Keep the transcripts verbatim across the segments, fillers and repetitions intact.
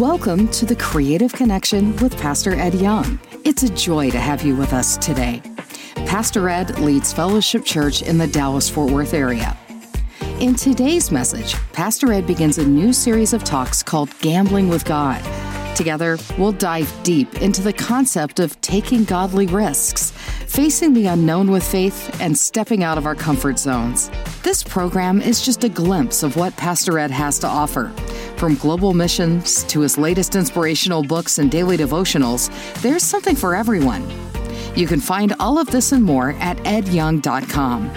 Welcome to The Creative Connection with Pastor Ed Young. It's a joy to have you with us today. Pastor Ed leads Fellowship Church in the Dallas-Fort Worth area. In today's message, Pastor Ed begins a new series of talks called Gambling with God. Together, we'll dive deep into the concept of taking godly risks, facing the unknown with faith, and stepping out of our comfort zones. This program is just a glimpse of what Pastor Ed has to offer. From global missions to his latest inspirational books and daily devotionals, there's something for everyone. You can find all of this and more at ed young dot com.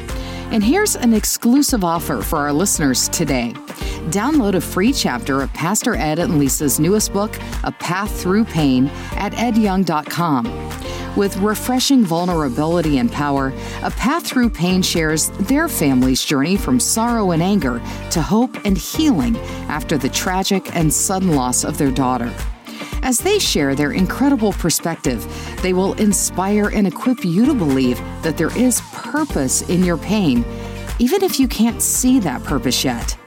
And here's an exclusive offer for our listeners today. Download a free chapter of Pastor Ed and Lisa's newest book, A Path Through Pain, at ed young dot com. With refreshing vulnerability and power, A Path Through Pain shares their family's journey from sorrow and anger to hope and healing after the tragic and sudden loss of their daughter. As they share their incredible perspective, they will inspire and equip you to believe that there is purpose in your pain, even if you can't see that purpose yet.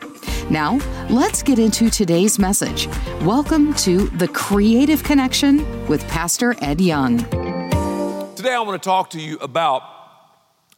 Now, let's get into today's message. Welcome to The Creative Connection with Pastor Ed Young. Today, I want to talk to you about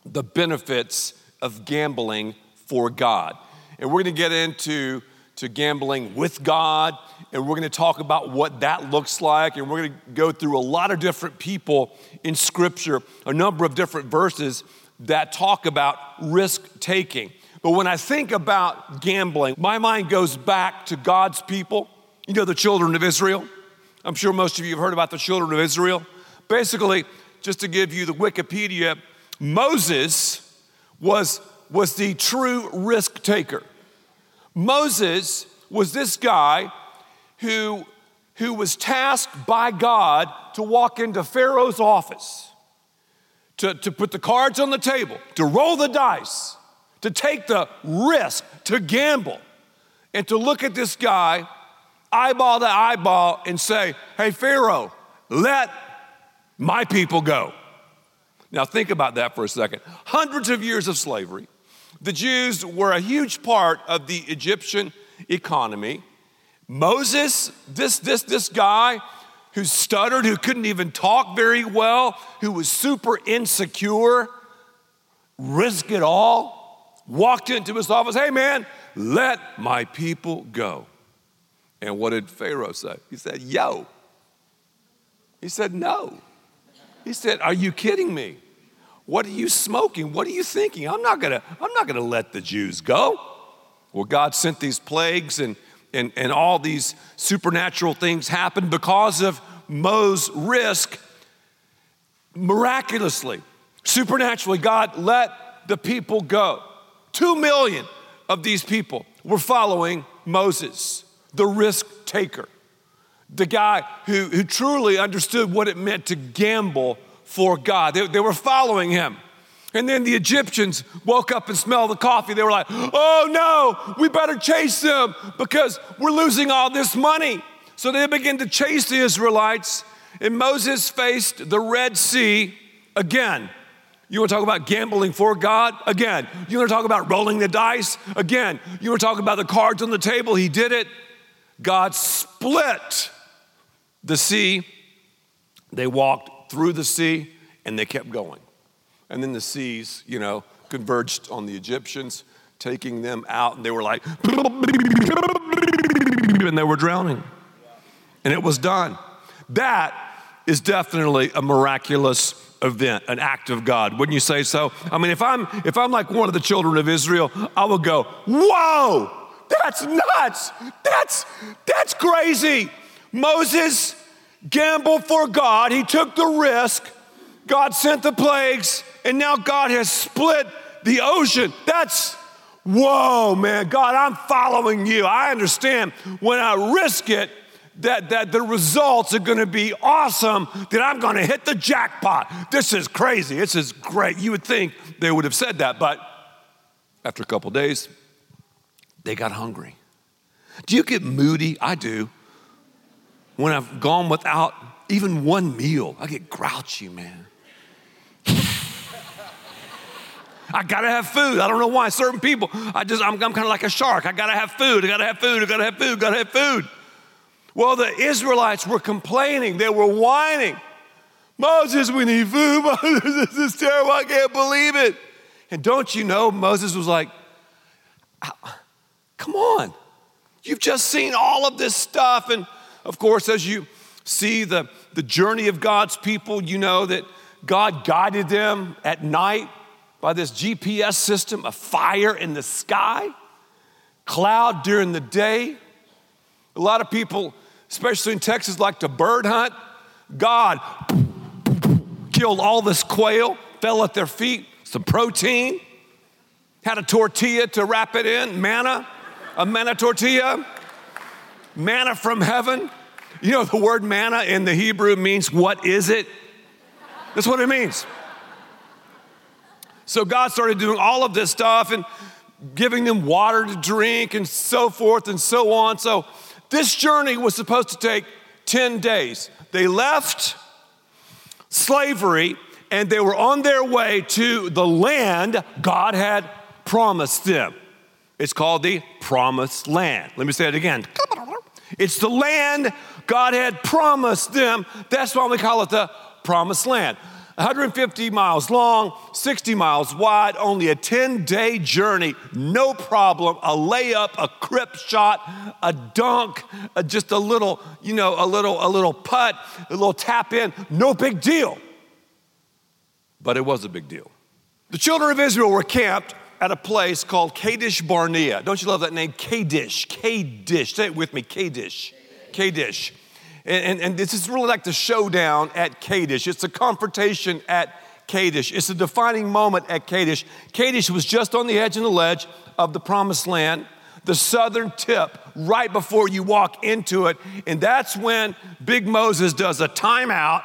the benefits of gambling for God. And we're going to get into to gambling with God, and we're going to talk about what that looks like, and we're going to go through a lot of different people in Scripture, a number of different verses that talk about risk-taking. But when I think about gambling, my mind goes back to God's people, you know, the children of Israel. I'm sure most of you have heard about the children of Israel. Basically, just to give you the Wikipedia, Moses was, was the true risk taker. Moses was this guy who, who was tasked by God to walk into Pharaoh's office, to, to put the cards on the table, to roll the dice, to take the risk, to gamble, and to look at this guy eyeball to eyeball and say, hey, Pharaoh, let my people go. Now think about that for a second. Hundreds of years of slavery. The Jews were a huge part of the Egyptian economy. Moses, this, this, this guy who stuttered, who couldn't even talk very well, who was super insecure, risked it all, walked into his office, hey man, let my people go. And what did Pharaoh say? He said, yo. He said, no. He said, are you kidding me? What are you smoking? What are you thinking? I'm not gonna, I'm not gonna let the Jews go. Well, God sent these plagues and, and, and all these supernatural things happened because of Moses' risk. Miraculously, supernaturally, God let the people go. Two million of these people were following Moses, the risk taker, the guy who, who truly understood what it meant to gamble for God. They, they were following him. And then the Egyptians woke up and smelled the coffee. They were like, oh no, we better chase them because we're losing all this money. So they began to chase the Israelites, and Moses faced the Red Sea again. You want to talk about gambling for God? Again. You want to talk about rolling the dice? Again. You want to talk about the cards on the table? He did it. God split the sea. They walked through the sea, and they kept going. And then the seas, you know, converged on the Egyptians, taking them out, and they were like, and they were drowning. And it was done. That is definitely a miraculous event, an act of God. Wouldn't you say so? I mean, if I'm if I'm like one of the children of Israel, I would go, whoa, that's nuts. That's, that's crazy. Moses gambled for God. He took the risk. God sent the plagues, and now God has split the ocean. That's, whoa, man, God, I'm following you. I understand when I risk it, that, that the results are going to be awesome, that I'm going to hit the jackpot. This is crazy. This is great. You would think they would have said that, but after a couple days, they got hungry. Do you get moody? I do. When I've gone without even one meal, I get grouchy, man. I gotta have food. I don't know why. Certain people, I just, I'm, I'm kind of like a shark. I gotta have food. I gotta have food. I gotta have food. I gotta have food. Well, the Israelites were complaining. They were whining. Moses, we need food. Moses, this is terrible. I can't believe it. And don't you know, Moses was like, come on. You've just seen all of this stuff. And of course, as you see the, the journey of God's people, you know that God guided them at night by this G P S system, a fire in the sky, cloud during the day. A lot of people, especially in Texas, like to bird hunt. God killed all this quail, fell at their feet, some protein, had a tortilla to wrap it in, manna, a manna tortilla, manna from heaven. You know, the word manna in the Hebrew means, what is it? That's what it means. So God started doing all of this stuff and giving them water to drink and so forth and so on. So this journey was supposed to take ten days. They left slavery and they were on their way to the land God had promised them. It's called the Promised Land. Let me say it again. It's the land God had promised them. That's why we call it the Promised Land. one hundred fifty miles long, sixty miles wide, only a ten-day journey, no problem, a layup, a crib shot, a dunk, a, just a little, you know, a little, a little putt, a little tap in, no big deal. But it was a big deal. The children of Israel were camped at a place called Kadesh Barnea. Don't you love that name? Kadesh, Kadesh, say it with me, Kadesh, Kadesh. And, and, and this is really like the showdown at Kadesh. It's a confrontation at Kadesh. It's a defining moment at Kadesh. Kadesh was just on the edge and the ledge of the Promised Land, the southern tip, right before you walk into it. And that's when Big Moses does a timeout.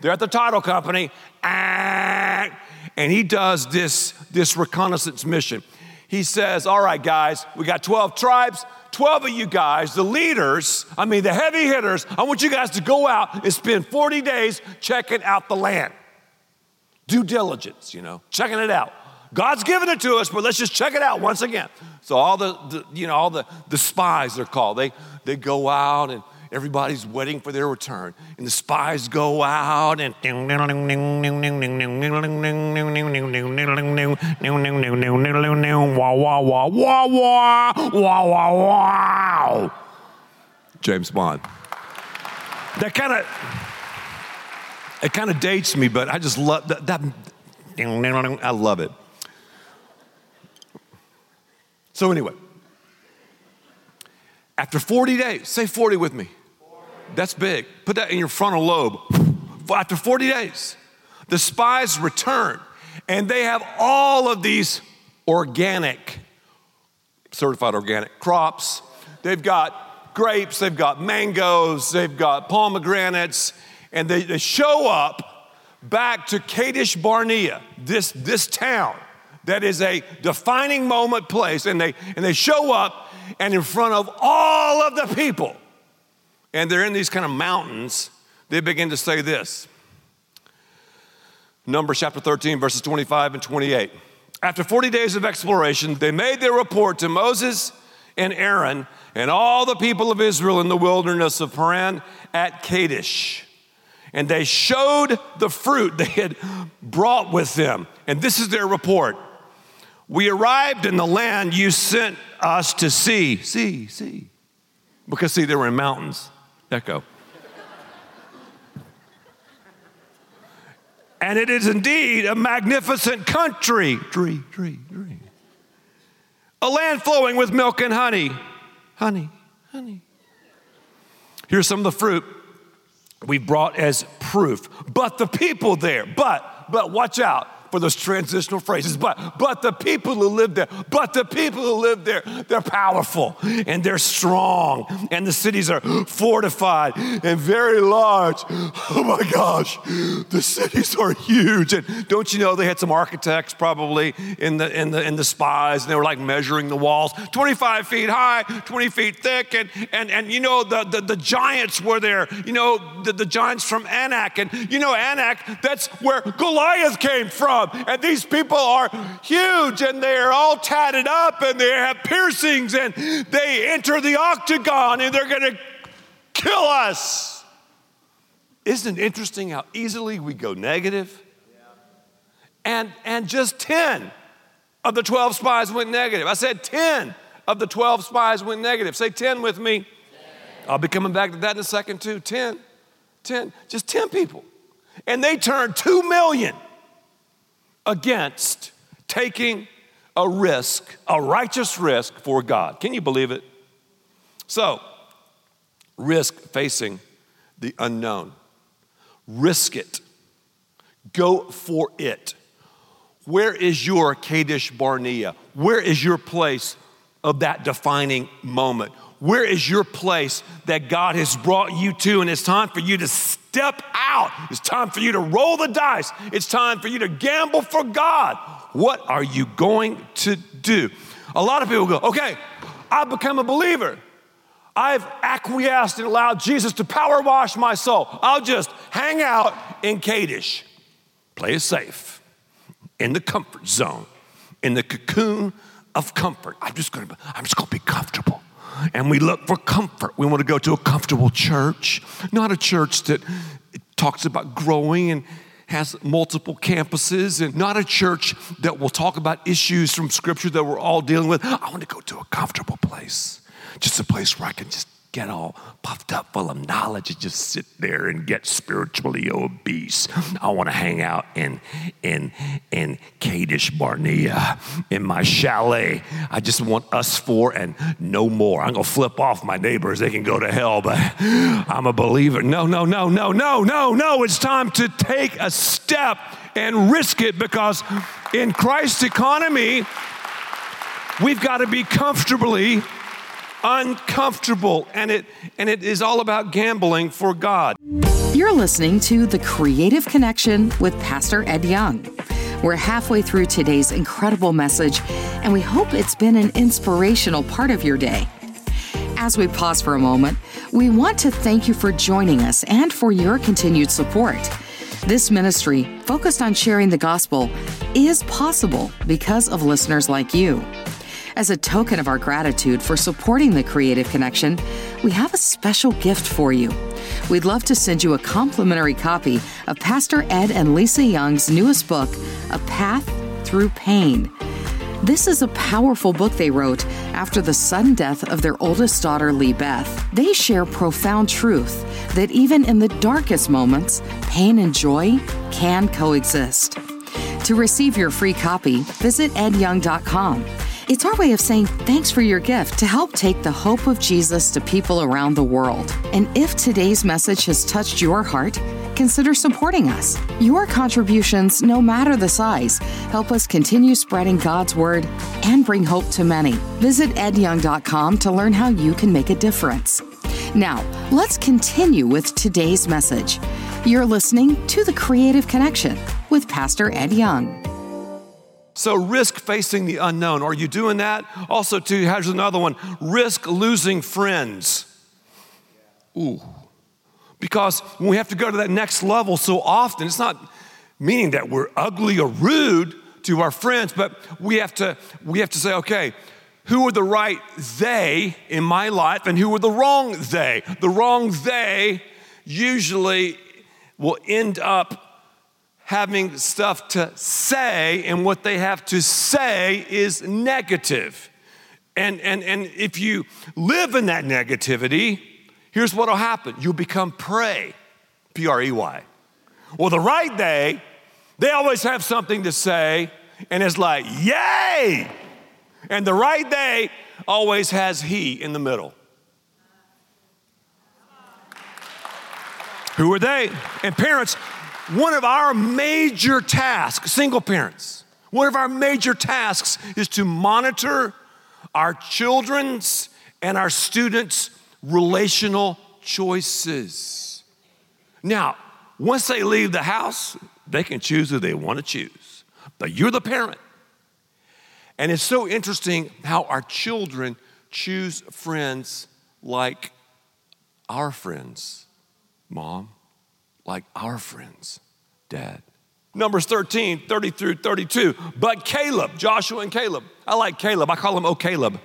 They're at the title company. And he does this, this reconnaissance mission. He says, all right, guys, we got twelve tribes. twelve of you guys, the leaders, I mean the heavy hitters, I want you guys to go out and spend forty days checking out the land. Due diligence, you know, checking it out. God's given it to us, but let's just check it out once again. So all the, the you know, all the, the spies are called. They, they go out and everybody's waiting for their return. And the spies go out and wow, wow, wow, wow, wow, wow, wow, wow. James Bond. That kind of, it kind of dates me, but I just love that, that. I love it. So anyway, after forty days, say forty with me. That's big. Put that in your frontal lobe. After forty days, the spies return, and they have all of these organic, certified organic crops. They've got grapes, they've got mangoes, they've got pomegranates, and they, they show up back to Kadesh Barnea, this, this town that is a defining moment place, and they, and they show up and in front of all of the people. And they're in these kind of mountains, they begin to say this. Numbers chapter thirteen, verses twenty-five and twenty-eight. After forty days of exploration, they made their report to Moses and Aaron and all the people of Israel in the wilderness of Paran at Kadesh. And they showed the fruit they had brought with them. And this is their report. We arrived in the land you sent us to see. See, see. Because see, they were in mountains. Echo. And it is indeed a magnificent country. Tree, tree, tree. A land flowing with milk and honey. Honey, honey. Here's some of the fruit we brought as proof. But the people there, but, but watch out for those transitional phrases. But, but the people who live there, but the people who live there, they're powerful and they're strong. And the cities are fortified and very large. Oh my gosh, the cities are huge. And don't you know they had some architects probably in the in the in the spies, and they were like measuring the walls, twenty-five feet high, twenty feet thick, and and and you know the the, the giants were there. You know the, the giants from Anak, and you know Anak, that's where Goliath came from. down. And these people are huge, and they're all tatted up, and they have piercings, and they enter the octagon, and they're going to kill us. Isn't it interesting how easily we go negative? Yeah. And, and just ten of the twelve spies went negative. I said ten of the twelve spies went negative. Say ten with me. Ten. I'll be coming back to that in a second too. ten. ten. Just ten people. And they turned two million against taking a risk, a righteous risk for God. Can you believe it? So, risk facing the unknown. Risk it. Go for it. Where is your Kadesh Barnea? Where is your place of that defining moment? Where is your place that God has brought you to, and it's time for you to step out? It's time for you to roll the dice. It's time for you to gamble for God. What are you going to do? A lot of people go, okay, I've become a believer. I've acquiesced and allowed Jesus to power wash my soul. I'll just hang out in Kadesh. Play it safe. In the comfort zone. In the cocoon of comfort. I'm just going to I'm just going to be comfortable. And we look for comfort. We want to go to a comfortable church, not a church that talks about growing and has multiple campuses, and not a church that will talk about issues from Scripture that we're all dealing with. I want to go to a comfortable place, just a place where I can just get all puffed up full of knowledge and just sit there and get spiritually obese. I want to hang out in in in Kadesh Barnea in my chalet. I just want us four and no more. I'm going to flip off my neighbors. They can go to hell, but I'm a believer. No, no, no, no, no, no, no. It's time to take a step and risk it, because in Christ's economy, we've got to be comfortably uncomfortable, and it and it is all about gambling for God. You're listening to The Creative Connection with Pastor Ed Young. We're halfway through today's incredible message, and we hope it's been an inspirational part of your day. As we pause for a moment, we want to thank you for joining us and for your continued support. This ministry, focused on sharing the gospel, is possible because of listeners like you. As a token of our gratitude for supporting The Creative Connection, we have a special gift for you. We'd love to send you a complimentary copy of Pastor Ed and Lisa Young's newest book, A Path Through Pain. This is a powerful book they wrote after the sudden death of their oldest daughter, Lee Beth. They share profound truth that even in the darkest moments, pain and joy can coexist. To receive your free copy, visit ed young dot com. It's our way of saying thanks for your gift to help take the hope of Jesus to people around the world. And if today's message has touched your heart, consider supporting us. Your contributions, no matter the size, help us continue spreading God's word and bring hope to many. Visit ed young dot com to learn how you can make a difference. Now, let's continue with today's message. You're listening to The Creative Connection with Pastor Ed Young. So risk facing the unknown. Are you doing that? Also, too, here's another one. Risk losing friends. Ooh. Because when we have to go to that next level so often, it's not meaning that we're ugly or rude to our friends, but we have to we have to say, okay, who are the right they in my life and who are the wrong they? The wrong they usually will end up having stuff to say, and what they have to say is negative. And, and, and if you live in that negativity, here's what'll happen. You'll become prey, P R E Y. Well, the right they, they always have something to say, and it's like, yay! And the right they always has he in the middle. Who are they? And parents, one of our major tasks, single parents, one of our major tasks is to monitor our children's and our students' relational choices. Now, once they leave the house, they can choose who they want to choose, but you're the parent. And it's so interesting how our children choose friends like our friends, Mom. Like our friends, Dad, Numbers thirteen, thirty through thirty-two. But Caleb, Joshua and Caleb. I like Caleb. I call him O Caleb.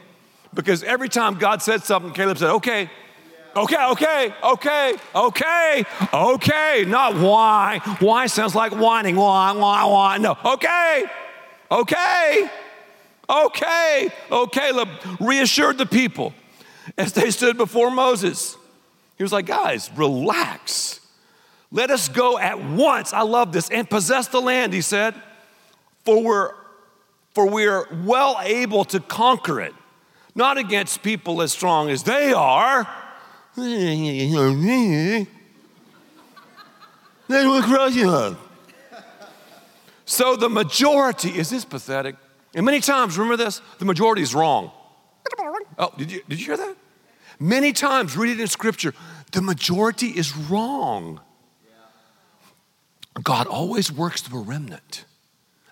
Because every time God said something, Caleb said, okay, okay, okay, okay, okay, okay. Not why. Why sounds like whining. Why, why, why. No. Okay, okay, okay. Oh, Caleb reassured the people as they stood before Moses. He was like, guys, relax. Let us go at once. I love this. And possess the land, he said, for we're, for we're well able to conquer it. Not against people as strong as they are. They will crush you. So the majority, is this pathetic? And many times, remember this? The majority is wrong. Oh, did you did you hear that? Many times, read it in Scripture, the majority is wrong. God always works through a remnant.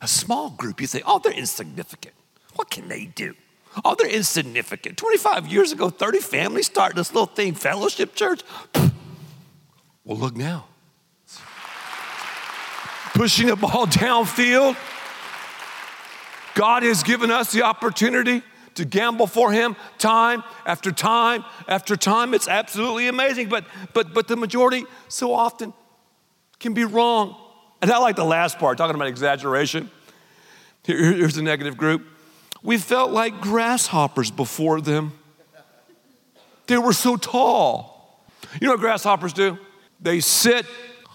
A small group, you say, oh, they're insignificant. What can they do? Oh, they're insignificant. twenty-five years ago, thirty families started this little thing, Fellowship Church. Well, look now. Pushing the ball downfield. God has given us the opportunity to gamble for him time after time after time. It's absolutely amazing. But but but the majority so often can be wrong. And I like the last part, talking about exaggeration. Here, here's the negative group. We felt like grasshoppers before them. They were so tall. You know what grasshoppers do? They sit,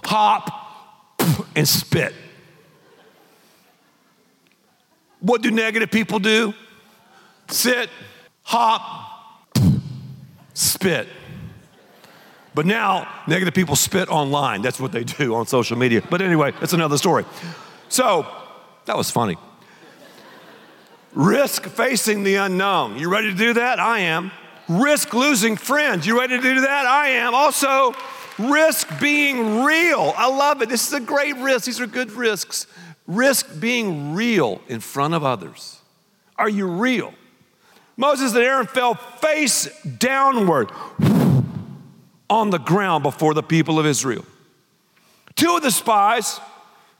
hop, and spit. What do negative people do? Sit, hop, spit. But now, negative people spit online. That's what they do on social media. But anyway, that's another story. So, that was funny. Risk facing the unknown. You ready to do that? I am. Risk losing friends. You ready to do that? I am. Also, risk being real. I love it. This is a great risk. These are good risks. Risk being real in front of others. Are you real? Moses and Aaron fell face downward on the ground before the people of Israel. Two of the spies,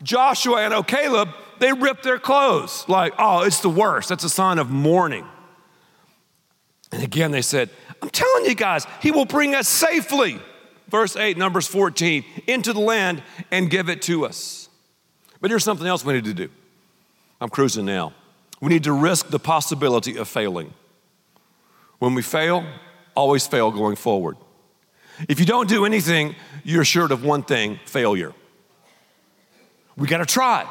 Joshua and Caleb, they ripped their clothes like, oh, it's the worst. That's a sign of mourning. And again, they said, I'm telling you guys, he will bring us safely, verse eight, Numbers fourteen, into the land and give it to us. But here's something else we need to do. I'm cruising now. We need to risk the possibility of failing. When we fail, always fail going forward. If you don't do anything, you're assured of one thing, failure. We got to try.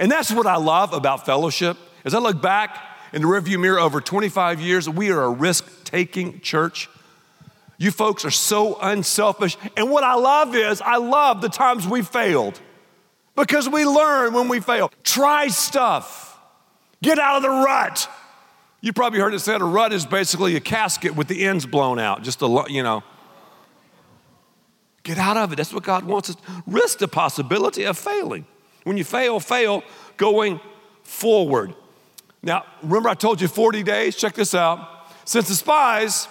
And that's what I love about fellowship. As I look back in the rearview mirror over twenty-five years, we are a risk-taking church. You folks are so unselfish. And what I love is I love the times we failed because we learn when we fail. Try stuff. Get out of the rut. You probably heard it said a rut is basically a casket with the ends blown out, just a, you know. Get out of it. That's what God wants us. Risk the possibility of failing. When you fail, fail going forward. Now, remember I told you forty days? Check this out. Since the spies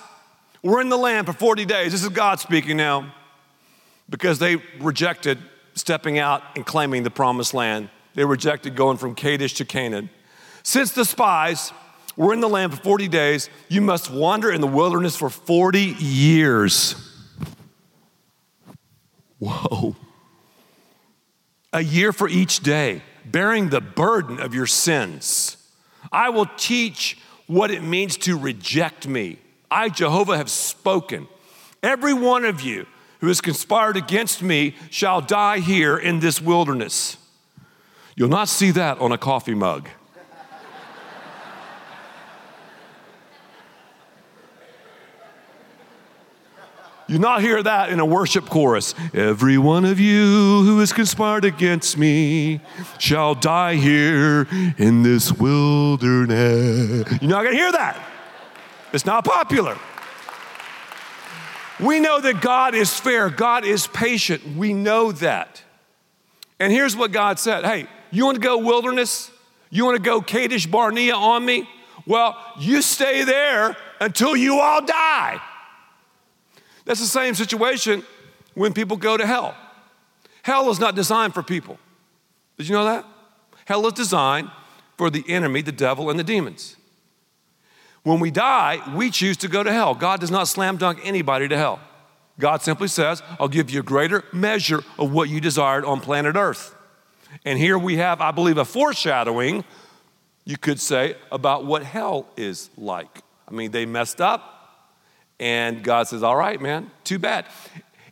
were in the land for forty days, this is God speaking now, because they rejected stepping out and claiming the promised land. They rejected going from Kadesh to Canaan. Since the spies were in the land for forty days, you must wander in the wilderness for forty years. Whoa. A year for each day, bearing the burden of your sins. I will teach what it means to reject me. I, Jehovah, have spoken. Every one of you who has conspired against me shall die here in this wilderness. You'll not see that on a coffee mug. You not hear that in a worship chorus. Every one of you who has conspired against me shall die here in this wilderness. You're not going to hear that. It's not popular. We know that God is fair. God is patient. We know that. And here's what God said. Hey, you want to go wilderness? You want to go Kadesh Barnea on me? Well, you stay there until you all die. That's the same situation when people go to hell. Hell is not designed for people. Did you know that? Hell is designed for the enemy, the devil, and the demons. When we die, we choose to go to hell. God does not slam dunk anybody to hell. God simply says, I'll give you a greater measure of what you desired on planet Earth. And here we have, I believe, a foreshadowing, you could say, about what hell is like. I mean, they messed up, and God says, all right, man, too bad.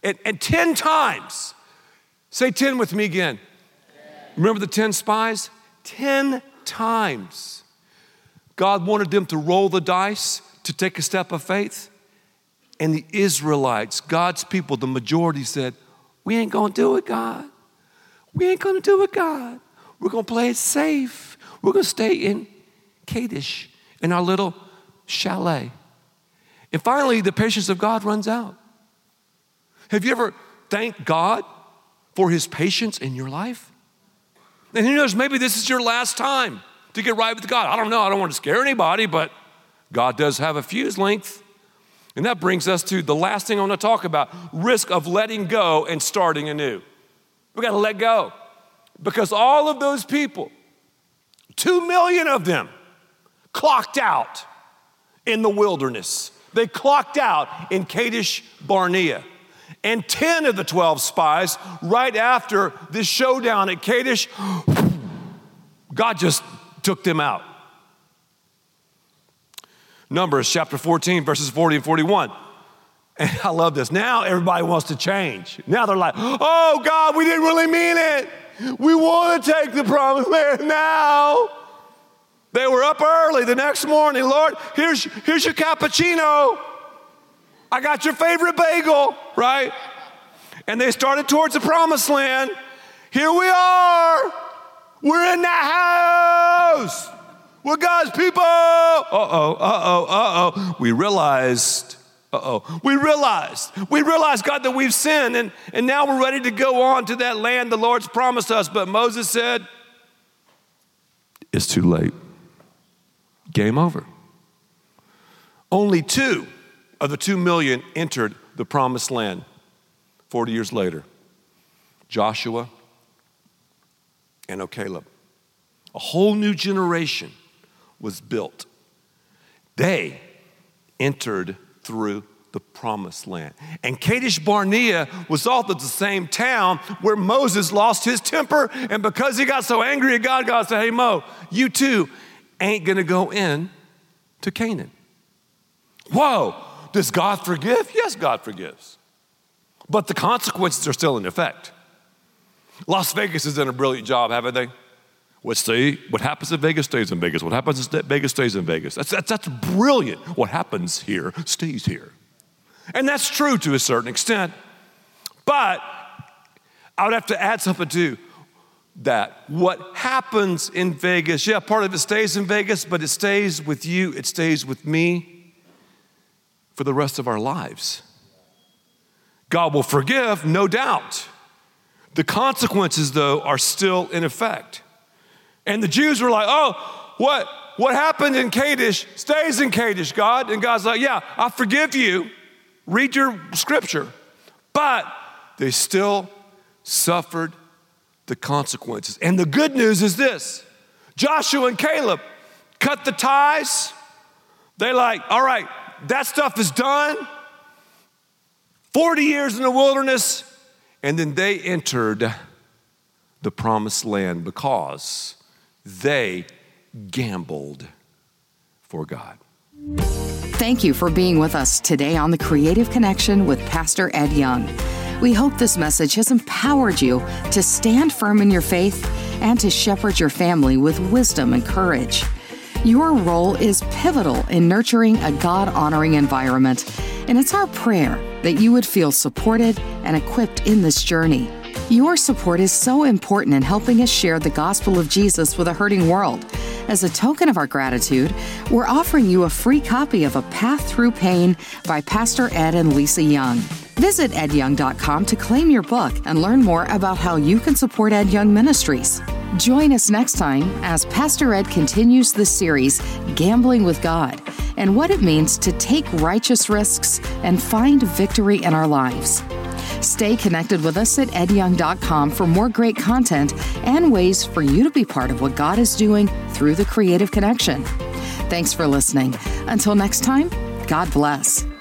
And, and ten times, say ten with me again. Remember the ten spies? Ten times. God wanted them to roll the dice, to take a step of faith. And the Israelites, God's people, the majority said, we ain't gonna do it, God. We ain't gonna do it, God. We're gonna play it safe. We're gonna stay in Kadesh, in our little chalet. And finally, the patience of God runs out. Have you ever thanked God for his patience in your life? And who knows, maybe this is your last time to get right with God. I don't know, I don't want to scare anybody, but God does have a fuse length. And that brings us to the last thing I want to talk about, risk of letting go and starting anew. We got to let go because all of those people, two million of them, clocked out in the wilderness. They clocked out in Kadesh Barnea. And ten of the twelve spies, right after this showdown at Kadesh, God just took them out. Numbers chapter fourteen, verses forty and forty-one. And I love this. Now everybody wants to change. Now they're like, oh God, we didn't really mean it. We want to take the promised land now. They were up early the next morning. Lord, here's, here's your cappuccino. I got your favorite bagel, right? And they started towards the promised land. Here we are. We're in the house. We're God's people. Uh-oh, uh-oh, uh-oh. We realized, uh-oh. We realized. We realized, God, that we've sinned, and, and now we're ready to go on to that land the Lord's promised us. But Moses said, it's too late. Game over. Only two of the two million entered the promised land forty years later. Joshua and Caleb. A whole new generation was built. They entered through the promised land. And Kadesh Barnea was also the same town where Moses lost his temper, and because he got so angry at God, God said, hey, Mo, you too ain't gonna go in to Canaan. Whoa. Does God forgive? Yes, God forgives. But the consequences are still in effect. Las Vegas has done a brilliant job, haven't they? What, stay, what happens in Vegas stays in Vegas. What happens in Vegas stays in Vegas. That's, that's, that's brilliant. What happens here stays here. And that's true to a certain extent. But I would have to add something to that. What happens in Vegas, yeah, part of it stays in Vegas, but it stays with you. It stays with me for the rest of our lives. God will forgive, no doubt. The consequences, though, are still in effect. And the Jews were like, oh, what, what happened in Kadesh stays in Kadesh, God. And God's like, yeah, I forgive you. Read your scripture. But they still suffered the consequences. And the good news is this. Joshua and Caleb cut the ties. They like, all right, that stuff is done. forty years in the wilderness, and then they entered the promised land because they gambled for God. Thank you for being with us today on The Creative Connection with Pastor Ed Young. We hope this message has empowered you to stand firm in your faith and to shepherd your family with wisdom and courage. Your role is pivotal in nurturing a God-honoring environment, and it's our prayer that you would feel supported and equipped in this journey. Your support is so important in helping us share the gospel of Jesus with a hurting world. As a token of our gratitude, we're offering you a free copy of A Path Through Pain by Pastor Ed and Lisa Young. Visit ed young dot com to claim your book and learn more about how you can support Ed Young Ministries. Join us next time as Pastor Ed continues the series, Gambling with God, and what it means to take righteous risks and find victory in our lives. Stay connected with us at ed young dot com for more great content and ways for you to be part of what God is doing through the Creative Connection. Thanks for listening. Until next time, God bless.